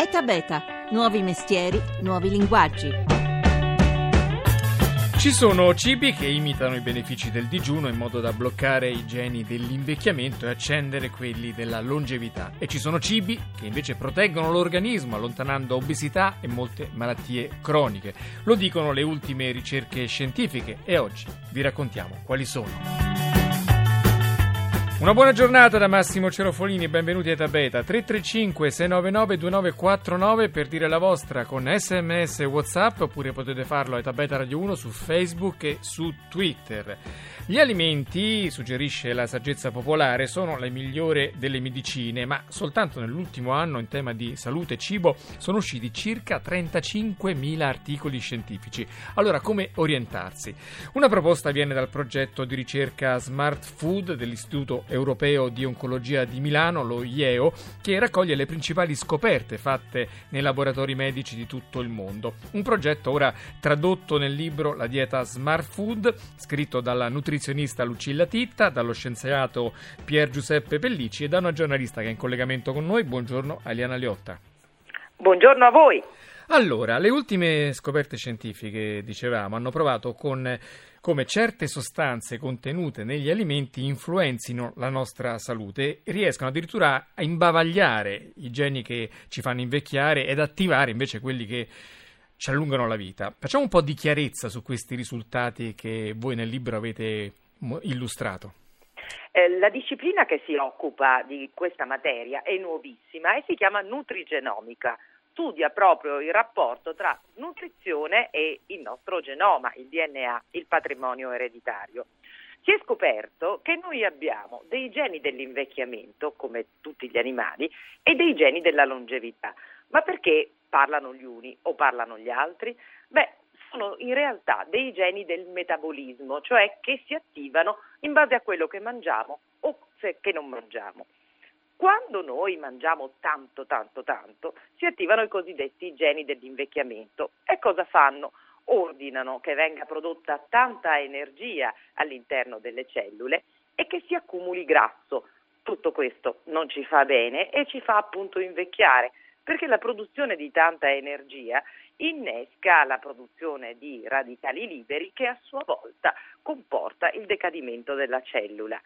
ETA BETA, nuovi mestieri, nuovi linguaggi. Ci sono cibi che imitano i benefici del digiuno in modo da bloccare i geni dell'invecchiamento e accendere quelli della longevità, e ci sono cibi che invece proteggono l'organismo allontanando obesità e molte malattie croniche. Lo dicono le ultime ricerche scientifiche e oggi vi raccontiamo quali sono. Una buona giornata da Massimo Cerofolini e benvenuti a ETA BETA. 335-699-2949 per dire la vostra con SMS e WhatsApp, oppure potete farlo a ETA BETA Radio 1 su Facebook e su Twitter. Gli alimenti, suggerisce la saggezza popolare, sono la migliore delle medicine, ma soltanto nell'ultimo anno in tema di salute e cibo sono usciti circa 35.000 articoli scientifici. Allora, come orientarsi? Una proposta viene dal progetto di ricerca Smart Food dell'Istituto Europeo di Oncologia di Milano, lo IEO, che raccoglie le principali scoperte fatte nei laboratori medici di tutto il mondo. Un progetto ora tradotto nel libro La Dieta Smart Food, scritto dalla nutrizionista Lucilla Titta, dallo scienziato Pier Giuseppe Pellicci e da una giornalista che è in collegamento con noi. Buongiorno Eliana Liotta. Buongiorno a voi. Allora, le ultime scoperte scientifiche, dicevamo, hanno provato come certe sostanze contenute negli alimenti influenzino la nostra salute e riescono addirittura a imbavagliare i geni che ci fanno invecchiare ed attivare invece quelli che ci allungano la vita. Facciamo un po' di chiarezza su questi risultati che voi nel libro avete illustrato. La disciplina che si occupa di questa materia è nuovissima e si chiama nutrigenomica. Studia proprio il rapporto tra nutrizione e il nostro genoma, il DNA, il patrimonio ereditario. Si è scoperto che noi abbiamo dei geni dell'invecchiamento, come tutti gli animali, e dei geni della longevità. Ma perché parlano gli uni o parlano gli altri? Beh, sono in realtà dei geni del metabolismo, cioè che si attivano in base a quello che mangiamo o che non mangiamo. Quando noi mangiamo tanto, si attivano i cosiddetti geni dell'invecchiamento. E cosa fanno? Ordinano che venga prodotta tanta energia all'interno delle cellule e che si accumuli grasso. Tutto questo non ci fa bene e ci fa appunto invecchiare, perché la produzione di tanta energia innesca la produzione di radicali liberi che a sua volta comporta il decadimento della cellula.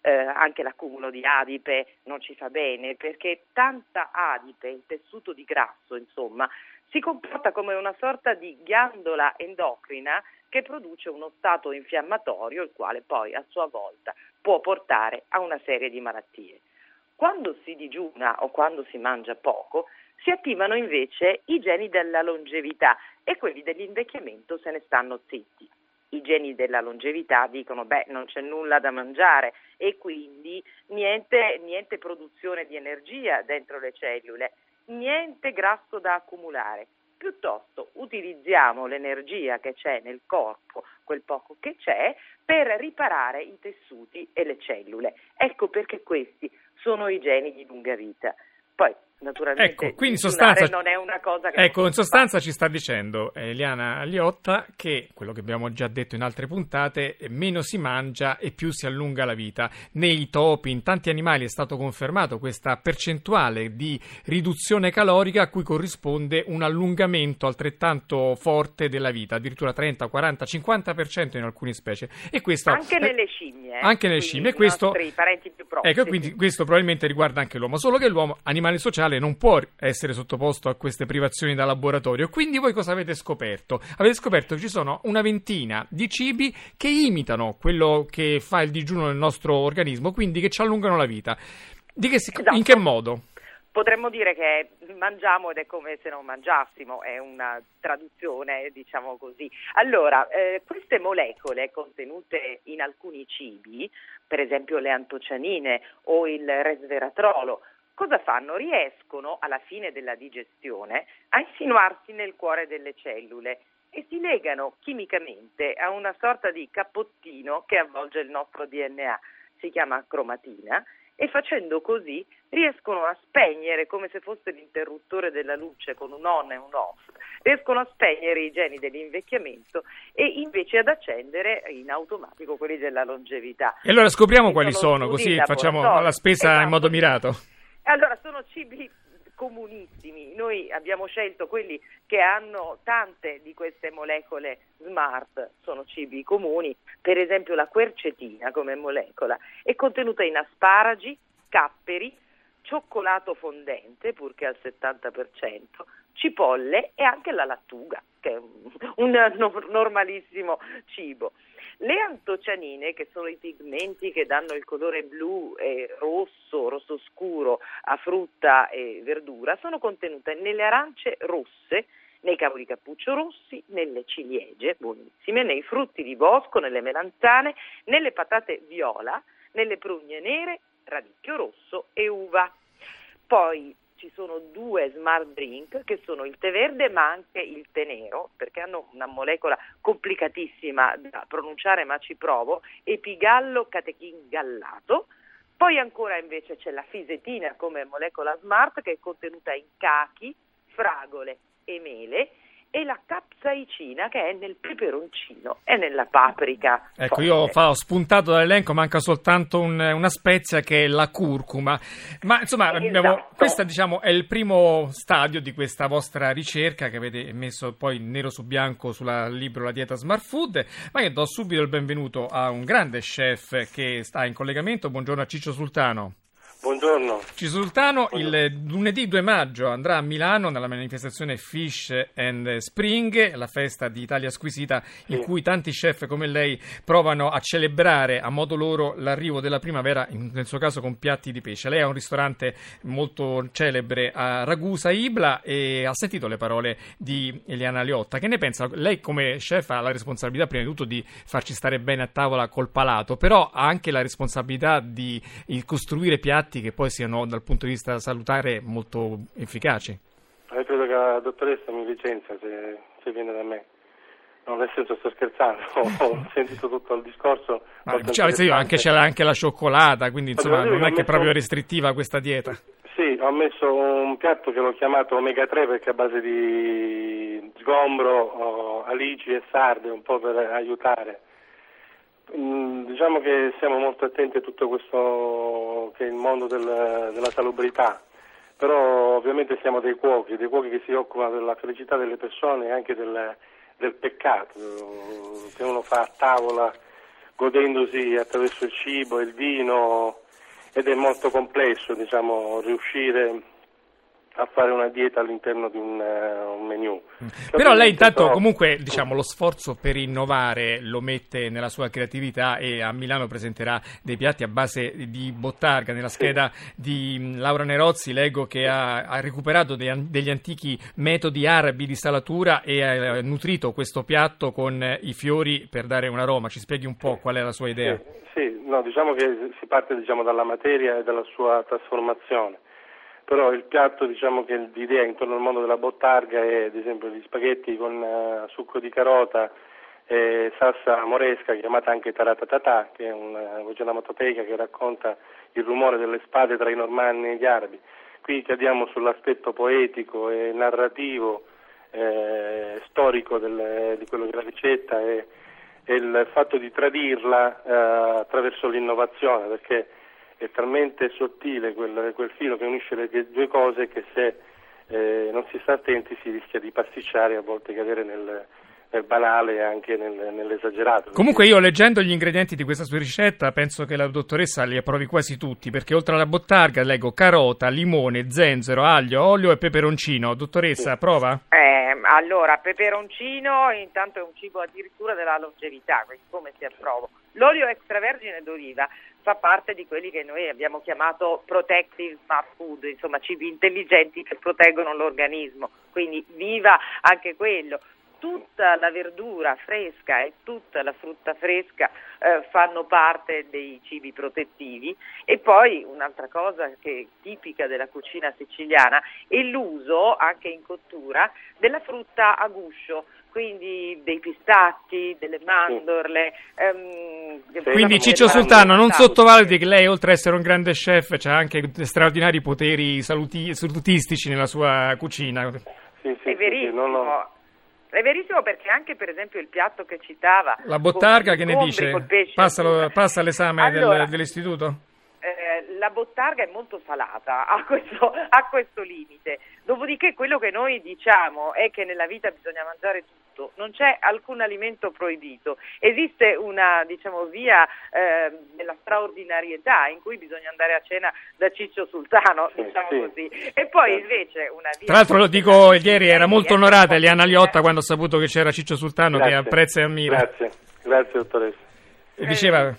Anche l'accumulo di adipe non ci fa bene, perché tanta adipe, il tessuto di grasso, insomma, si comporta come una sorta di ghiandola endocrina che produce uno stato infiammatorio, il quale poi a sua volta può portare a una serie di malattie. Quando si digiuna o quando si mangia poco, si attivano invece i geni della longevità e quelli dell'invecchiamento se ne stanno zitti. I geni della longevità dicono: beh, non c'è nulla da mangiare e quindi niente produzione di energia dentro le cellule, niente grasso da accumulare, piuttosto utilizziamo l'energia che c'è nel corpo, quel poco che c'è, per riparare i tessuti e le cellule. Ecco perché questi sono i geni di lunga vita. Poi naturalmente, ecco, quindi in sostanza, non è una cosa che in sostanza ci sta dicendo Eliana Liotta che quello che abbiamo già detto in altre puntate: meno si mangia e più si allunga la vita. Nei topi, in tanti animali è stato confermato questa percentuale di riduzione calorica a cui corrisponde un allungamento altrettanto forte della vita, addirittura 30, 40, 50% in alcune specie. E questo anche nelle scimmie. Anche nelle scimmie, questo i parenti più prossimi. Ecco, quindi questo probabilmente riguarda anche l'uomo, solo che l'uomo animale sociale non può essere sottoposto a queste privazioni da laboratorio. Quindi voi cosa avete scoperto? Avete scoperto che ci sono una ventina di cibi che imitano quello che fa il digiuno nel nostro organismo, quindi che ci allungano la vita. Esatto. In che modo? Potremmo dire che mangiamo ed è come se non mangiassimo, è una traduzione, diciamo così. Allora, queste molecole contenute in alcuni cibi, per esempio le antocianine o il resveratrolo, cosa fanno? Riescono, alla fine della digestione, a insinuarsi nel cuore delle cellule e si legano chimicamente a una sorta di cappottino che avvolge il nostro DNA, si chiama cromatina, e facendo così riescono a spegnere, come se fosse l'interruttore della luce con un on e un off, riescono a spegnere i geni dell'invecchiamento e invece ad accendere in automatico quelli della longevità. E allora scopriamo quali sono, così facciamo la spesa in modo mirato. Allora, sono cibi comunissimi. Noi abbiamo scelto quelli che hanno tante di queste molecole smart, sono cibi comuni, per esempio la quercetina come molecola è contenuta in asparagi, capperi, cioccolato fondente, purché al 70%, cipolle e anche la lattuga, che è un normalissimo cibo. Le antocianine, che sono i pigmenti che danno il colore blu e rosso, rosso scuro a frutta e verdura, sono contenute nelle arance rosse, nei cavoli cappuccio rossi, nelle ciliegie, buonissime, nei frutti di bosco, nelle melanzane, nelle patate viola, nelle prugne nere, radicchio rosso e uva. Poi ci sono due smart drink che sono il tè verde ma anche il tè nero, perché hanno una molecola complicatissima da pronunciare ma ci provo, epigallo-catechin-gallato. Poi ancora invece c'è la fisetina come molecola smart, che è contenuta in cachi, fragole e mele, e la capsaicina che è nel peperoncino e nella paprika. Ecco, io ho spuntato dall'elenco, manca soltanto una spezia che è la curcuma. Ma insomma, esatto. Questo diciamo è il primo stadio di questa vostra ricerca che avete messo poi nero su bianco sul libro La Dieta Smart Food, ma io do subito il benvenuto a un grande chef che sta in collegamento. Buongiorno a Ciccio Sultano. Buongiorno. Ciccio Sultano, il lunedì 2 maggio andrà a Milano nella manifestazione Fish and Spring, la festa di Italia squisita in cui tanti chef come lei provano a celebrare a modo loro l'arrivo della primavera, nel suo caso con piatti di pesce. Lei ha un ristorante molto celebre a Ragusa Ibla e ha sentito le parole di Eliana Liotta. Che ne pensa? Lei come chef ha la responsabilità prima di tutto di farci stare bene a tavola col palato, però ha anche la responsabilità di costruire piatti che poi siano dal punto di vista salutare molto efficaci. Credo che la dottoressa mi licenzia se viene da me. No, nel senso, sto scherzando, ho sentito tutto il discorso. Anche c'è anche la cioccolata, quindi insomma non è che è proprio restrittiva questa dieta. Sì, ho messo un piatto che l'ho chiamato Omega 3 perché è a base di sgombro, alici e sarde, un po' per aiutare. Diciamo che siamo molto attenti a tutto questo che è il mondo della salubrità, però ovviamente siamo dei cuochi che si occupano della felicità delle persone e anche del peccato che uno fa a tavola godendosi attraverso il cibo e il vino, ed è molto complesso riuscire a fare una dieta all'interno di un menù. Però lei intanto comunque lo sforzo per innovare lo mette nella sua creatività e a Milano presenterà dei piatti a base di bottarga. Nella scheda di Laura Nerozzi leggo che ha recuperato degli antichi metodi arabi di salatura e ha nutrito questo piatto con i fiori per dare un aroma. Ci spieghi un po' qual è la sua idea? Sì, no, diciamo che si parte dalla materia e dalla sua trasformazione. Però il piatto, che l'idea intorno al mondo della bottarga è ad esempio gli spaghetti con succo di carota e salsa moresca, chiamata anche taratatà, che è una leggenda matopeica che racconta il rumore delle spade tra i normanni e gli arabi. Qui cadiamo sull'aspetto poetico e narrativo, storico di quello che è la ricetta e il fatto di tradirla attraverso l'innovazione, perché è talmente sottile quel filo che unisce le due cose che se non si sta attenti si rischia di pasticciare, a volte cadere nel banale e anche nell'esagerato. Comunque io leggendo gli ingredienti di questa sua ricetta penso che la dottoressa li approvi quasi tutti, perché oltre alla bottarga leggo carota, limone, zenzero, aglio, olio e peperoncino. Dottoressa, prova? Allora, peperoncino intanto è un cibo addirittura della longevità, quindi come si approvo? L'olio extravergine d'oliva fa parte di quelli che noi abbiamo chiamato protective smart food, cibi intelligenti che proteggono l'organismo, quindi viva anche quello. Tutta la verdura fresca e tutta la frutta fresca fanno parte dei cibi protettivi. E poi un'altra cosa che è tipica della cucina siciliana è l'uso anche in cottura della frutta a guscio, quindi dei pistacchi, delle mandorle. Quindi Ciccio Sultano, non sottovaluti che lei, oltre ad essere un grande chef, c'ha anche straordinari poteri salutistici nella sua cucina. Sì, è verissimo. È verissimo, perché anche per esempio il piatto che citava, la bottarga, che ne dice? Passa all'esame dell'istituto? la bottarga è molto salata, ha questo limite. Dopodiché quello che noi diciamo è che nella vita bisogna mangiare tutto, non c'è alcun alimento proibito. Esiste una, diciamo, via della straordinarietà in cui bisogna andare a cena da Ciccio Sultano, così. E poi invece una via... Tra l'altro lo dico, ieri era molto onorata Eliana Liotta quando ha saputo che c'era Ciccio Sultano, che apprezza e ammira. Grazie dottoressa. E diceva...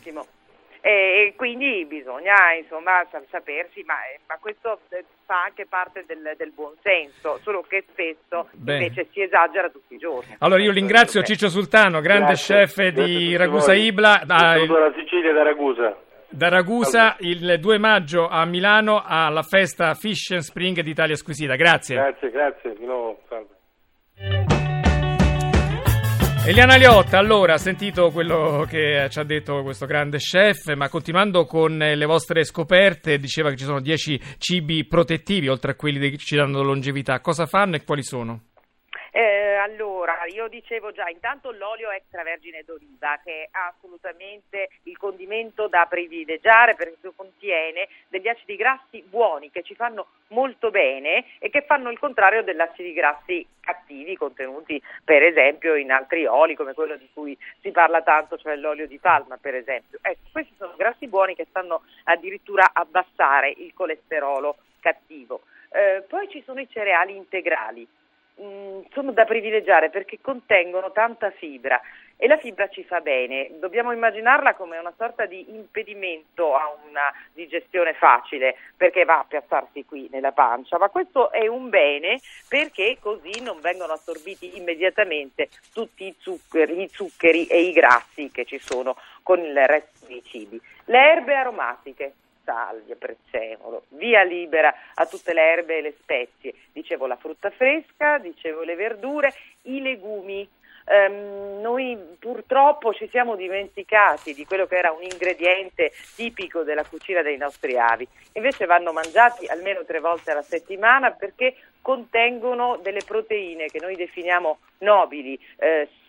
E quindi bisogna, insomma, sapersi, ma questo fa anche parte del buon senso, solo che spesso invece si esagera tutti i giorni. Allora io ringrazio Ciccio Sultano, grande chef di Ragusa Ibla, da Sicilia, da Ragusa. Da Ragusa, il 2 maggio a Milano alla festa Fish and Spring d'Italia Squisita. Grazie. Grazie, di nuovo, salve. Eliana Liotta, allora, sentito quello che ci ha detto questo grande chef, ma continuando con le vostre scoperte, diceva che ci sono 10 cibi protettivi, oltre a quelli che ci danno longevità. Cosa fanno e quali sono? Allora, io dicevo già, intanto l'olio extravergine d'oliva, che è assolutamente il condimento da privilegiare perché contiene degli acidi grassi buoni che ci fanno molto bene e che fanno il contrario degli acidi grassi cattivi contenuti per esempio in altri oli come quello di cui si parla tanto, cioè l'olio di palma per esempio. Ecco, questi sono grassi buoni che fanno addirittura abbassare il colesterolo cattivo. Poi ci sono i cereali integrali. Sono da privilegiare perché contengono tanta fibra e la fibra ci fa bene, dobbiamo immaginarla come una sorta di impedimento a una digestione facile perché va a piazzarsi qui nella pancia, ma questo è un bene perché così non vengono assorbiti immediatamente tutti i zuccheri e i grassi che ci sono con il resto dei cibi. Le erbe aromatiche, salvia, prezzemolo, via libera a tutte le erbe e le spezie, dicevo la frutta fresca, dicevo le verdure, i legumi. Noi purtroppo ci siamo dimenticati di quello che era un ingrediente tipico della cucina dei nostri avi, invece vanno mangiati almeno 3 volte alla settimana perché contengono delle proteine che noi definiamo nobili,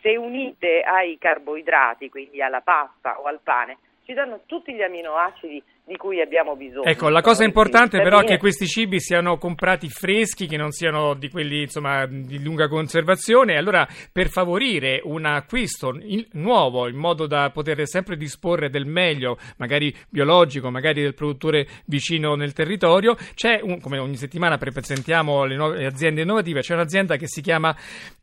se unite ai carboidrati, quindi alla pasta o al pane, ci danno tutti gli aminoacidi di cui abbiamo bisogno. Ecco, la cosa importante però è che questi cibi siano comprati freschi, che non siano di quelli, insomma, di lunga conservazione. Allora, per favorire un acquisto nuovo, in modo da poter sempre disporre del meglio, magari biologico, magari del produttore vicino nel territorio, come ogni settimana presentiamo le aziende innovative, c'è un'azienda che si chiama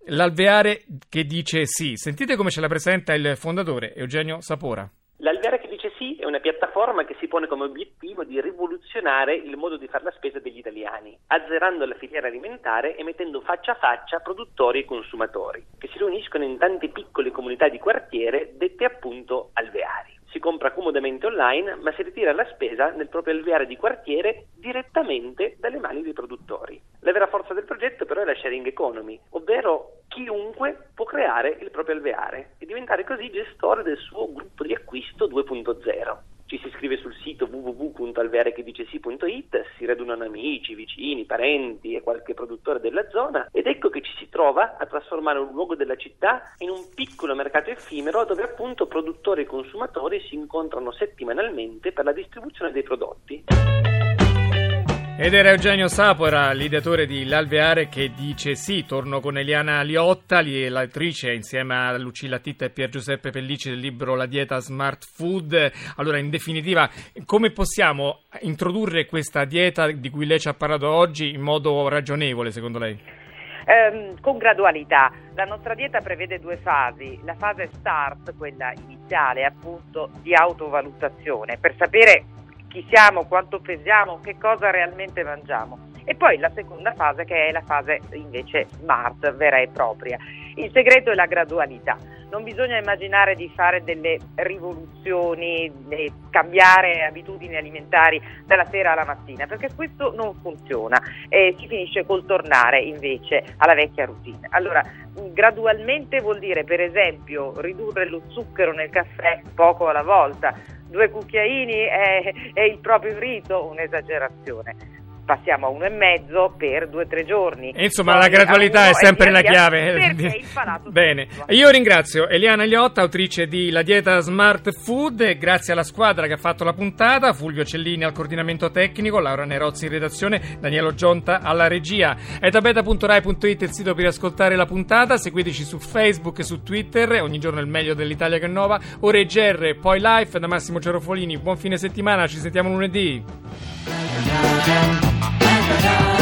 L'Alveare che dice sì. Sentite come ce la presenta il fondatore, Eugenio Sapora. L'Alveare che dice sì è una piattaforma che si pone come obiettivo di rivoluzionare il modo di fare la spesa degli italiani, azzerando la filiera alimentare e mettendo faccia a faccia produttori e consumatori, che si riuniscono in tante piccole comunità di quartiere dette appunto alveari. Si compra comodamente online, ma si ritira la spesa nel proprio alveare di quartiere direttamente dalle mani dei produttori. La vera forza del progetto però è la sharing economy, ovvero chiunque può creare il proprio alveare e diventare così gestore del suo gruppo di acquisto 2.0. Ci si iscrive sul sito www.alvearechedicesi.it, si radunano amici, vicini, parenti e qualche produttore della zona ed ecco che ci si trova a trasformare un luogo della città in un piccolo mercato effimero dove appunto produttori e consumatori si incontrano settimanalmente per la distribuzione dei prodotti. Ed era Eugenio Sapora, l'ideatore di L'Alveare che dice sì. Torno con Eliana Liotta, l'autrice insieme a Lucilla Titta e Pier Giuseppe Pellicci del libro La Dieta Smart Food. Allora, in definitiva, come possiamo introdurre questa dieta di cui lei ci ha parlato oggi in modo ragionevole, secondo lei? Con gradualità. La nostra dieta prevede 2 fasi, la fase start, quella iniziale appunto di autovalutazione, per sapere chi siamo, quanto pesiamo, che cosa realmente mangiamo, e poi la seconda fase che è la fase invece smart, vera e propria. Il segreto è la gradualità, non bisogna immaginare di fare delle rivoluzioni, di cambiare abitudini alimentari dalla sera alla mattina, perché questo non funziona e si finisce col tornare invece alla vecchia routine. Allora, gradualmente vuol dire per esempio ridurre lo zucchero nel caffè poco alla volta, 2 cucchiaini è il proprio rito, un'esagerazione. passiamo a 1,5 per 2-3 giorni. E insomma, poi la gradualità è sempre la chiave. Bene, io ringrazio Eliana Liotta, autrice di La Dieta Smart Food, e grazie alla squadra che ha fatto la puntata, Fulvio Cellini al coordinamento tecnico, Laura Nerozzi in redazione, Daniele Gionta alla regia. ETA BETA.rai.it è il sito per ascoltare la puntata, seguiteci su Facebook e su Twitter, ogni giorno il meglio dell'Italia che innova, ore GR, poi live da Massimo Cerofolini. Buon fine settimana, ci sentiamo lunedì. Da da da da da da.